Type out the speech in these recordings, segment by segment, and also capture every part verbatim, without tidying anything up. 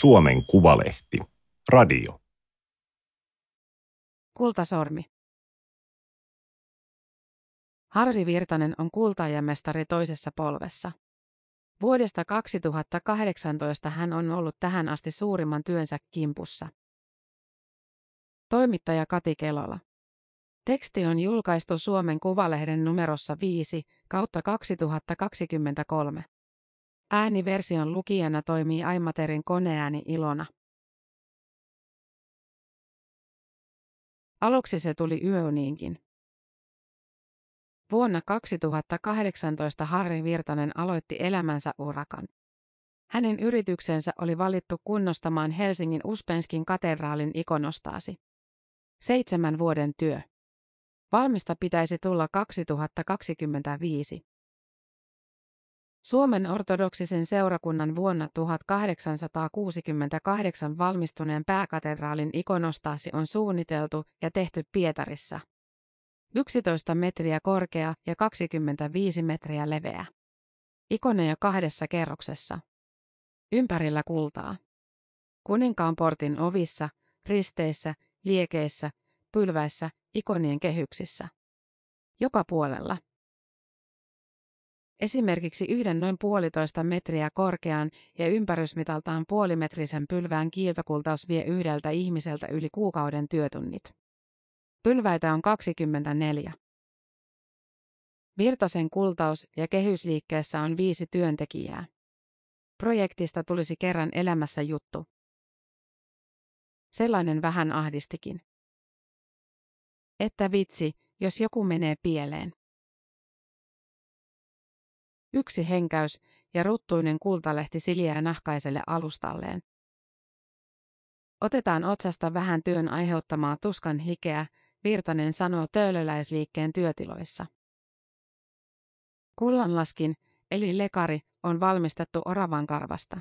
Suomen Kuvalehti. Radio. Kultasormi. Harri Virtanen on kultaajamestari toisessa polvessa. Vuodesta kaksituhattakahdeksantoista hän on ollut tähän asti suurimman työnsä kimpussa. Toimittaja Kati Kelola. Teksti on julkaistu Suomen Kuvalehden numerossa viisi kautta kaksituhattakaksikymmentäkolme. Ääniversion lukijana toimii Aimaterin koneääni Ilona. Aluksi se tuli yöuniinkin. Vuonna kaksituhattakahdeksantoista Harri Virtanen aloitti elämänsä urakan. Hänen yrityksensä oli valittu kunnostamaan Helsingin Uspenskin katedraalin ikonostaasi. Seitsemän vuoden työ. Valmista pitäisi tulla kaksituhattakaksikymmentäviisi. Suomen ortodoksisen seurakunnan vuonna tuhatkahdeksansataakuusikymmentäkahdeksan valmistuneen pääkatedraalin ikonostaasi on suunniteltu ja tehty Pietarissa. yksitoista metriä korkea ja kaksikymmentäviisi metriä leveä. Ikoneja kahdessa kerroksessa. Ympärillä kultaa. Kuninkaan portin ovissa, risteissä, liekeissä, pylväissä, ikonien kehyksissä. Joka puolella. Esimerkiksi yhden noin puolitoista metriä korkean ja ympärysmitaltaan puolimetrisen pylvään kiiltokultaus vie yhdeltä ihmiseltä yli kuukauden työtunnit. Pylväitä on kaksikymmentäneljä. Virtasen kultaus- ja kehysliikkeessä on viisi työntekijää. Projektista tulisi kerran elämässä juttu. Sellainen vähän ahdistikin. Että vitsi, jos joku menee pieleen. Yksi henkäys ja ruttuinen kultalehti siliää nahkaiselle alustalleen. Otetaan otsasta vähän työn aiheuttamaa tuskan hikeä, Virtanen sanoo töölöläisliikkeen työtiloissa. Kullanlaskin, eli lekari, on valmistettu oravan karvasta.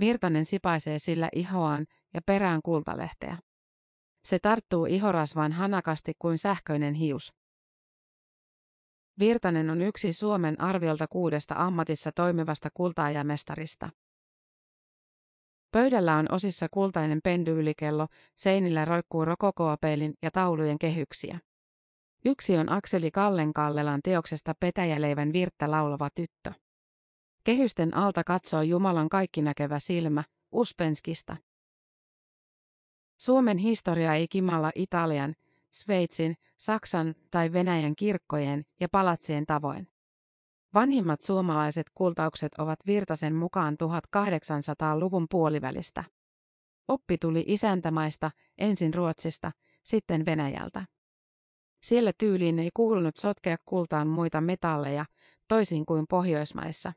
Virtanen sipaisee sillä ihoaan ja perään kultalehteä. Se tarttuu ihorasvaan hanakasti kuin sähköinen hius. Virtanen on yksi Suomen arviolta kuudesta ammatissa toimivasta kultaajamestarista. Pöydällä on osissa kultainen pendyylikello, seinillä roikkuu rokokoapeilin ja taulujen kehyksiä. Yksi on Akseli Kallen-Kallelan teoksesta Petäjäleivän virttä laulava tyttö. Kehysten alta katsoo Jumalan kaikkinäkevä silmä, Uspenskista. Suomen historia ei kimalla Italian, Sveitsin, Saksan tai Venäjän kirkkojen ja palatsien tavoin. Vanhimmat suomalaiset kultaukset ovat Virtasen mukaan tuhatkahdeksansataaluvun puolivälistä. Oppi tuli isäntämaista, ensin Ruotsista, sitten Venäjältä. Siellä tyyliin ei kuulunut sotkea kultaan muita metalleja, toisin kuin Pohjoismaissa.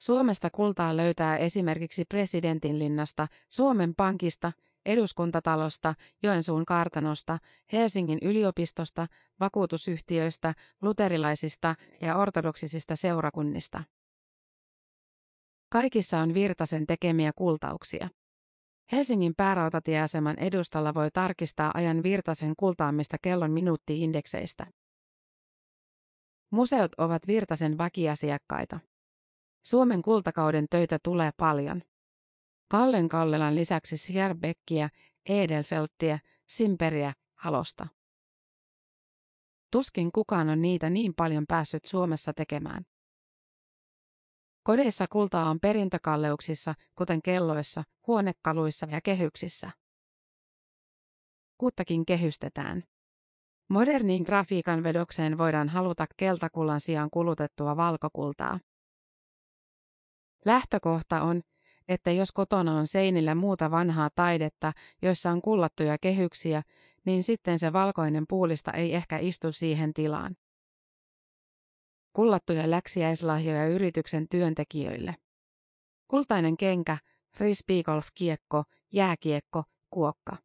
Suomesta kultaa löytää esimerkiksi Presidentinlinnasta, Suomen Pankista, Eduskuntatalosta, Joensuun kartanosta, Helsingin yliopistosta, vakuutusyhtiöistä, luterilaisista ja ortodoksisista seurakunnista. Kaikissa on Virtasen tekemiä kultauksia. Helsingin päärautatieaseman edustalla voi tarkistaa ajan Virtasen kultaamista kellon minuutti-indekseistä. Museot ovat Virtasen vakiasiakkaita. Suomen kultakauden töitä tulee paljon. Kallen-Kallelan lisäksi Sjärbeckiä, Edelfelttiä, Simperiä, Halosta. Tuskin kukaan on niitä niin paljon päässyt Suomessa tekemään. Kodeissa kultaa on perintökalleuksissa, kuten kelloissa, huonekaluissa ja kehyksissä. Kuttakin kehystetään. Moderniin grafiikan vedokseen voidaan haluta keltakullan sijaan kulutettua valkokultaa. Lähtökohta on, että jos kotona on seinillä muuta vanhaa taidetta, joissa on kullattuja kehyksiä, niin sitten se valkoinen puulista ei ehkä istu siihen tilaan. Kullattuja läksiäislahjoja yrityksen työntekijöille. Kultainen kenkä, frisbeegolf-kiekko, jääkiekko, kuokka.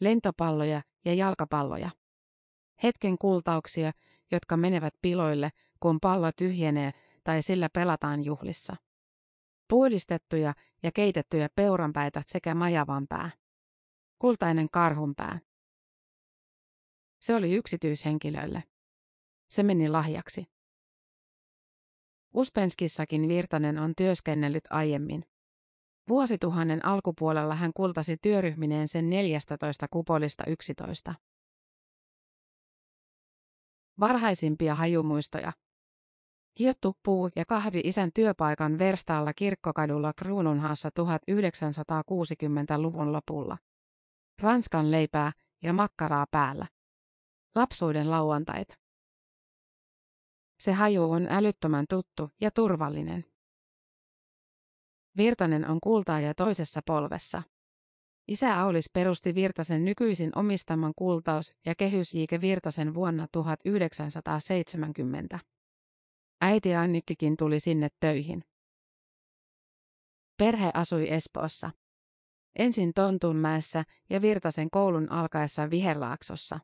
Lentopalloja ja jalkapalloja. Hetken kultauksia, jotka menevät piloille, kun pallo tyhjenee tai sillä pelataan juhlissa. Puhdistettuja ja keitettyjä peuranpäitä sekä majavanpää. Kultainen karhunpää. Se oli yksityishenkilölle. Se meni lahjaksi. Uspenskissakin Virtanen on työskennellyt aiemmin. Vuosituhannen alkupuolella hän kultasi työryhmineen sen neljästätoista kupolista yksitoista. Varhaisimpia hajumuistoja. Hiottu puu ja kahvi isän työpaikan verstaalla Kirkkokadulla Kruununhaassa tuhatyhdeksänsataakuusikymmentäluvun lopulla. Ranskan leipää ja makkaraa päällä. Lapsuuden lauantait. Se haju on älyttömän tuttu ja turvallinen. Virtanen on kultaaja toisessa polvessa. Isä Aulis perusti Virtasen nykyisin omistaman Kultaus- ja Kehysjiike Virtasen vuonna tuhatyhdeksänsataaseitsemänkymmentä. Äiti Annikkikin tuli sinne töihin. Perhe asui Espoossa. Ensin Tontunmäessä ja Virtasen koulun alkaessa Viherlaaksossa.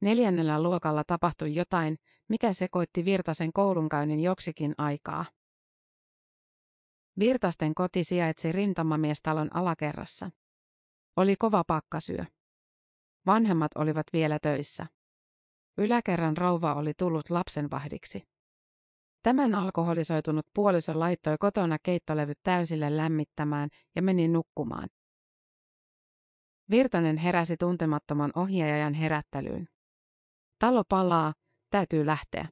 Neljännellä luokalla tapahtui jotain, mikä sekoitti Virtasen koulunkäynnin joksikin aikaa. Virtasten koti sijaitsi Rintamamiestalon alakerrassa. Oli kova pakkasyö. Vanhemmat olivat vielä töissä. Yläkerran rouva oli tullut lapsenvahdiksi. Tämän alkoholisoitunut puoliso laittoi kotona keittolevyt täysille lämmittämään ja meni nukkumaan. Virtanen heräsi tuntemattoman ohjaajan herättelyyn. Talo palaa, täytyy lähteä.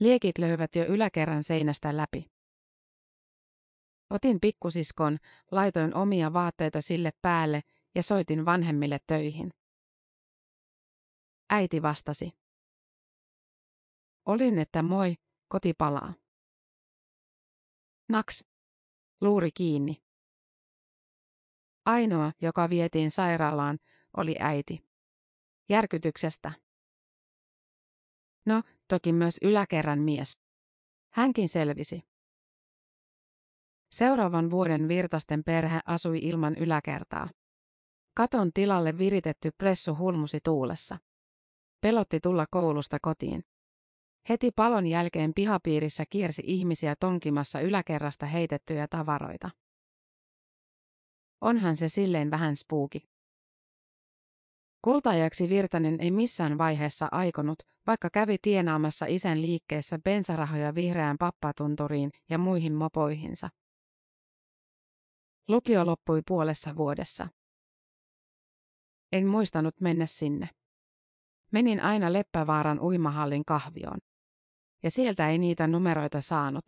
Liekit löivät jo yläkerran seinästä läpi. Otin pikkusiskon, laitoin omia vaatteita sille päälle ja soitin vanhemmille töihin. Äiti vastasi. Olin, että moi, koti palaa. Naks. Luuri kiinni. Ainoa, joka vietiin sairaalaan, oli äiti. Järkytyksestä. No, toki myös yläkerran mies. Hänkin selvisi. Seuraavan vuoden Virtasten perhe asui ilman yläkertaa. Katon tilalle viritetty pressu hulmusi tuulessa. Pelotti tulla koulusta kotiin. Heti palon jälkeen pihapiirissä kiersi ihmisiä tonkimassa yläkerrasta heitettyjä tavaroita. Onhan se silleen vähän spooki. Kultaajaksi Virtanen ei missään vaiheessa aikonut, vaikka kävi tienaamassa isän liikkeessä bensarahoja vihreään pappatunturiin ja muihin mopoihinsa. Lukio loppui puolessa vuodessa. En muistanut mennä sinne. Menin aina Leppävaaran uimahallin kahvioon. Ja sieltä ei niitä numeroita saanut.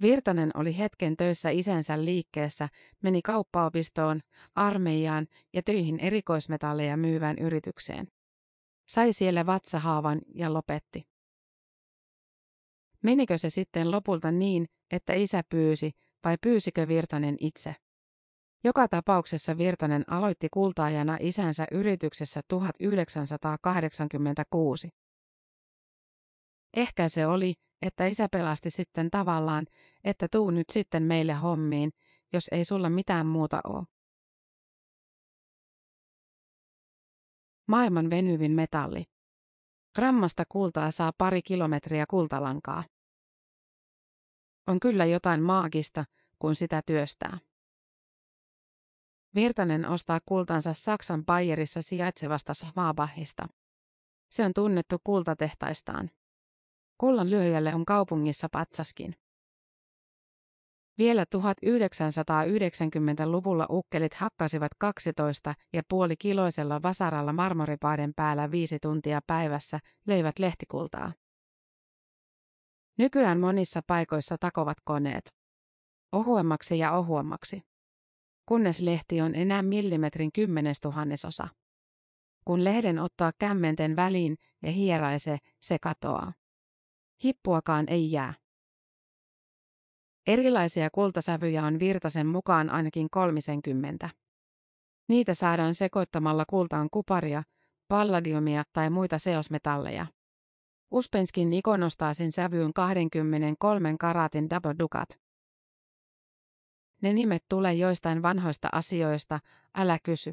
Virtanen oli hetken töissä isänsä liikkeessä, meni kauppaopistoon, armeijaan ja töihin erikoismetalleja myyvään yritykseen. Sai siellä vatsahaavan ja lopetti. Menikö se sitten lopulta niin, että isä pyysi, vai pyysikö Virtanen itse? Joka tapauksessa Virtanen aloitti kultaajana isänsä yrityksessä tuhatyhdeksänsataakahdeksankymmentäkuusi. Ehkä se oli, että isä pelasti sitten tavallaan, että tuu nyt sitten meille hommiin, jos ei sulla mitään muuta oo. Maailman venyvin metalli. Grammasta kultaa saa pari kilometriä kultalankaa. On kyllä jotain maagista, kun sitä työstää. Virtanen ostaa kultansa Saksan Bayerissa sijaitsevasta Schwabachista. Se on tunnettu kultatehtaistaan. Kullan lyöjälle on kaupungissa patsaskin. Vielä tuhatyhdeksänsataayhdeksänkymmentäluvulla ukkelit hakkasivat kaksitoista pilkku viisi kiloisella vasaralla marmoripaiden päällä viisi tuntia päivässä, löivät lehtikultaa. Nykyään monissa paikoissa takovat koneet. Ohuemmaksi ja ohuemmaksi. Kunnes lehti on enää millimetrin kymmenestuhannesosa. Kun lehden ottaa kämmenten väliin ja hieraisee, se katoaa. Hippuakaan ei jää. Erilaisia kultasävyjä on Virtasen mukaan ainakin kolmisenkymmentä. Niitä saadaan sekoittamalla kultaan kuparia, palladiumia tai muita seosmetalleja. Uspenskin ikonostaasin sävyyn kaksikymmentäkolme karatin double dukat. Ne nimet tulee joistain vanhoista asioista, älä kysy.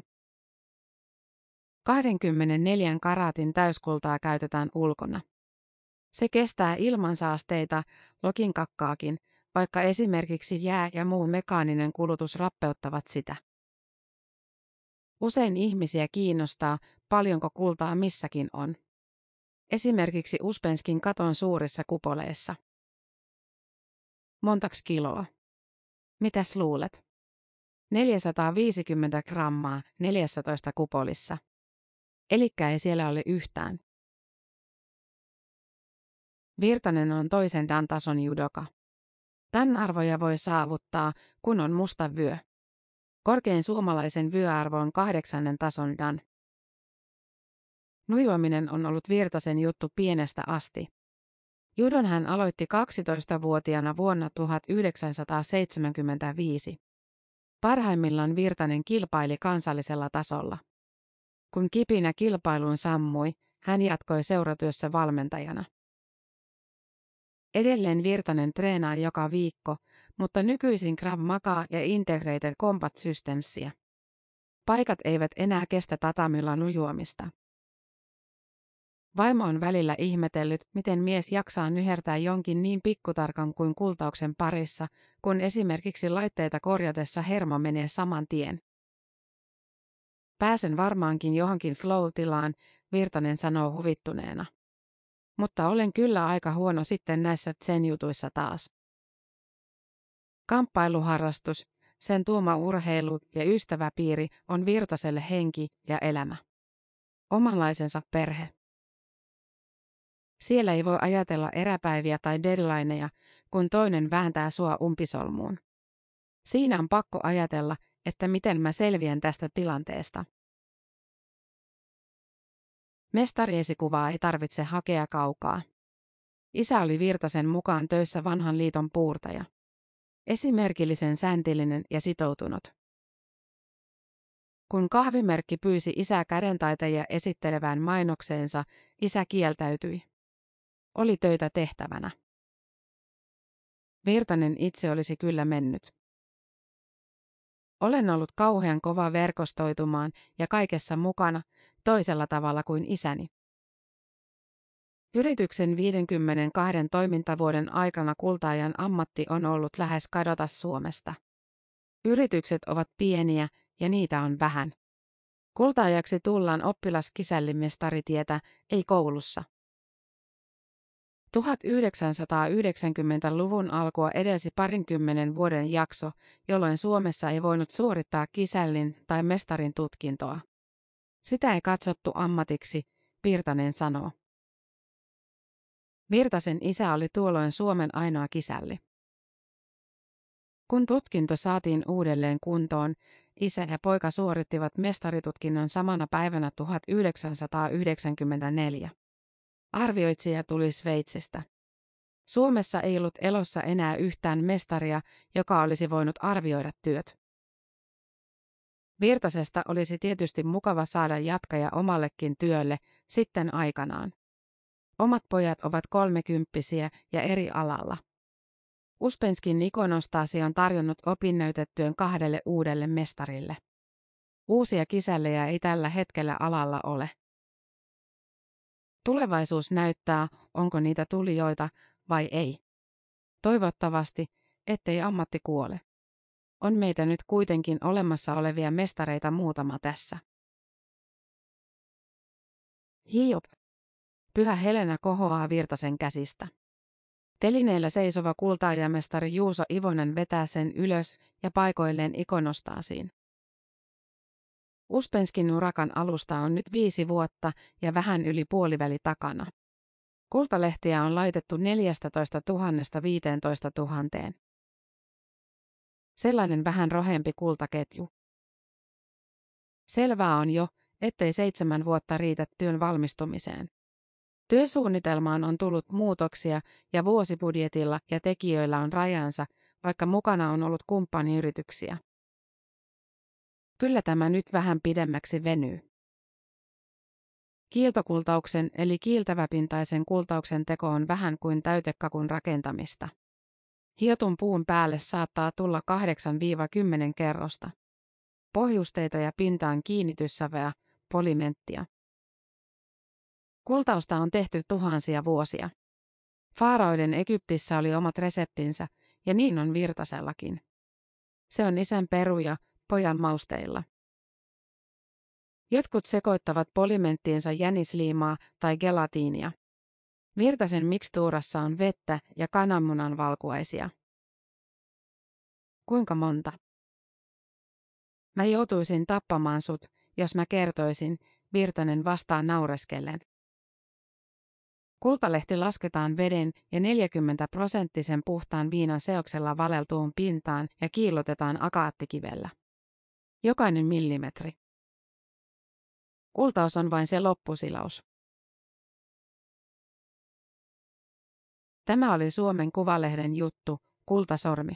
kaksikymmentäneljä karatin täyskultaa käytetään ulkona. Se kestää ilmansaasteita, lokin kakkaakin, vaikka esimerkiksi jää ja muu mekaaninen kulutus rappeuttavat sitä. Usein ihmisiä kiinnostaa, paljonko kultaa missäkin on. Esimerkiksi Uspenskin katon suurissa kupoleissa. Montaks kiloa? Mitäs luulet? neljäsataaviisikymmentä grammaa neljässätoista kupolissa. Elikkä ei siellä ole yhtään. Virtanen on toisen dan tason judoka. Tän arvoja voi saavuttaa, kun on musta vyö. Korkein suomalaisen vyöarvo on kahdeksannen tason dan. Nujuaminen on ollut Virtasen juttu pienestä asti. Judon hän aloitti kaksitoistavuotiaana vuonna tuhatyhdeksänsataaseitsemänkymmentäviisi. Parhaimmillaan Virtanen kilpaili kansallisella tasolla. Kun kipinä kilpailuun sammui, hän jatkoi seuratyössä valmentajana. Edelleen Virtanen treenaa joka viikko, mutta nykyisin Krav Magaa ja Integrated Combat Systemsia. Paikat eivät enää kestä tatamilla nujuamista. Vaimo on välillä ihmetellyt, miten mies jaksaa nyhertää jonkin niin pikkutarkan kuin kultauksen parissa, kun esimerkiksi laitteita korjatessa hermo menee saman tien. Pääsen varmaankin johonkin flow-tilaan, Virtanen sanoo huvittuneena. Mutta olen kyllä aika huono sitten näissä zen-jutuissa taas. Kamppailuharrastus, sen tuoma urheilu ja ystäväpiiri on Virtaselle henki ja elämä. Omanlaisensa perhe. Siellä ei voi ajatella eräpäiviä tai deadlineja, kun toinen vääntää sua umpisolmuun. Siinä on pakko ajatella, että miten mä selviän tästä tilanteesta. Mestariesikuva ei tarvitse hakea kaukaa. Isä oli Virtasen mukaan töissä vanhan liiton puurtaja. Esimerkillisen säntillinen ja sitoutunut. Kun kahvimerkki pyysi isää kädentaitajia esittelevään mainokseensa, isä kieltäytyi. Oli töitä tehtävänä. Virtanen itse olisi kyllä mennyt. Olen ollut kauhean kova verkostoitumaan ja kaikessa mukana, toisella tavalla kuin isäni. Yrityksen viidenkymmenenkahden toimintavuoden aikana kultaajan ammatti on ollut lähes kadota Suomesta. Yritykset ovat pieniä ja niitä on vähän. Kultaajaksi tullaan oppilaskisällimestaritietä, ei koulussa. tuhatyhdeksänsataayhdeksänkymmentäluvun alkua edelsi parinkymmenen vuoden jakso, jolloin Suomessa ei voinut suorittaa kisällin tai mestarin tutkintoa. Sitä ei katsottu ammatiksi, Virtanen sanoo. Virtasen isä oli tuolloin Suomen ainoa kisälli. Kun tutkinto saatiin uudelleen kuntoon, isä ja poika suorittivat mestaritutkinnon samana päivänä tuhatyhdeksänsataayhdeksänkymmentäneljä. Arvioitsija tuli Sveitsistä. Suomessa ei ollut elossa enää yhtään mestaria, joka olisi voinut arvioida työt. Virtasesta olisi tietysti mukava saada jatkaja omallekin työlle sitten aikanaan. Omat pojat ovat kolmekymppisiä ja eri alalla. Uspenskin ikonostaasi on tarjonnut opinnäytetyön kahdelle uudelle mestarille. Uusia kisällejä ei tällä hetkellä alalla ole. Tulevaisuus näyttää, onko niitä tulijoita vai ei. Toivottavasti, ettei ammatti kuole. On meitä nyt kuitenkin olemassa olevia mestareita muutama tässä. Hiob. Pyhä Helena kohoaa Virtasen käsistä. Telineillä seisova kultaajamestari Juuso Ivonen vetää sen ylös ja paikoilleen ikonostaasiin. Uspenskin urakan alusta on nyt viisi vuotta ja vähän yli puoliväli takana. Kultalehtiä on laitettu neljästätoistatuhannesta viiteentoistatuhanteen. Sellainen vähän rohempi kultaketju. Selvää on jo, ettei seitsemän vuotta riitä työn valmistumiseen. Työsuunnitelmaan on tullut muutoksia ja vuosibudjetilla ja tekijöillä on rajansa, vaikka mukana on ollut kumppaniyrityksiä. Kyllä tämä nyt vähän pidemmäksi venyy. Kiiltokultauksen eli kiiltäväpintaisen kultauksen teko on vähän kuin täytekakun rakentamista. Hiotun puun päälle saattaa tulla kahdeksan kymmenen kerrosta. Pohjusteita ja pintaan kiinnityssäveä, polimenttia. Kultausta on tehty tuhansia vuosia. Faaraoiden Egyptissä oli omat reseptinsä, ja niin on Virtasellakin. Se on isän peruja, pojan mausteilla. Jotkut sekoittavat polimenttiinsa jänisliimaa tai gelatiinia. Virtasen mikstuurassa on vettä ja kananmunan valkuaisia. Kuinka monta? Mä joutuisin tappamaan sut, jos mä kertoisin, Virtanen vastaa naureskellen. Kultalehti lasketaan veden ja neljäkymmentä prosenttisen puhtaan viinan seoksella valeltuun pintaan ja kiillotetaan akaattikivellä. Jokainen millimetri. Kultaus on vain se loppusilaus. Tämä oli Suomen Kuvalehden juttu, Kultasormi.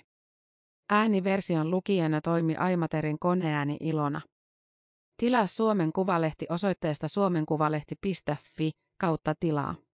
Ääniversion lukijana toimi Aimaterin koneääni Ilona. Tilaa Suomen Kuvalehti osoitteesta suomenkuvalehti piste fi kautta tilaa.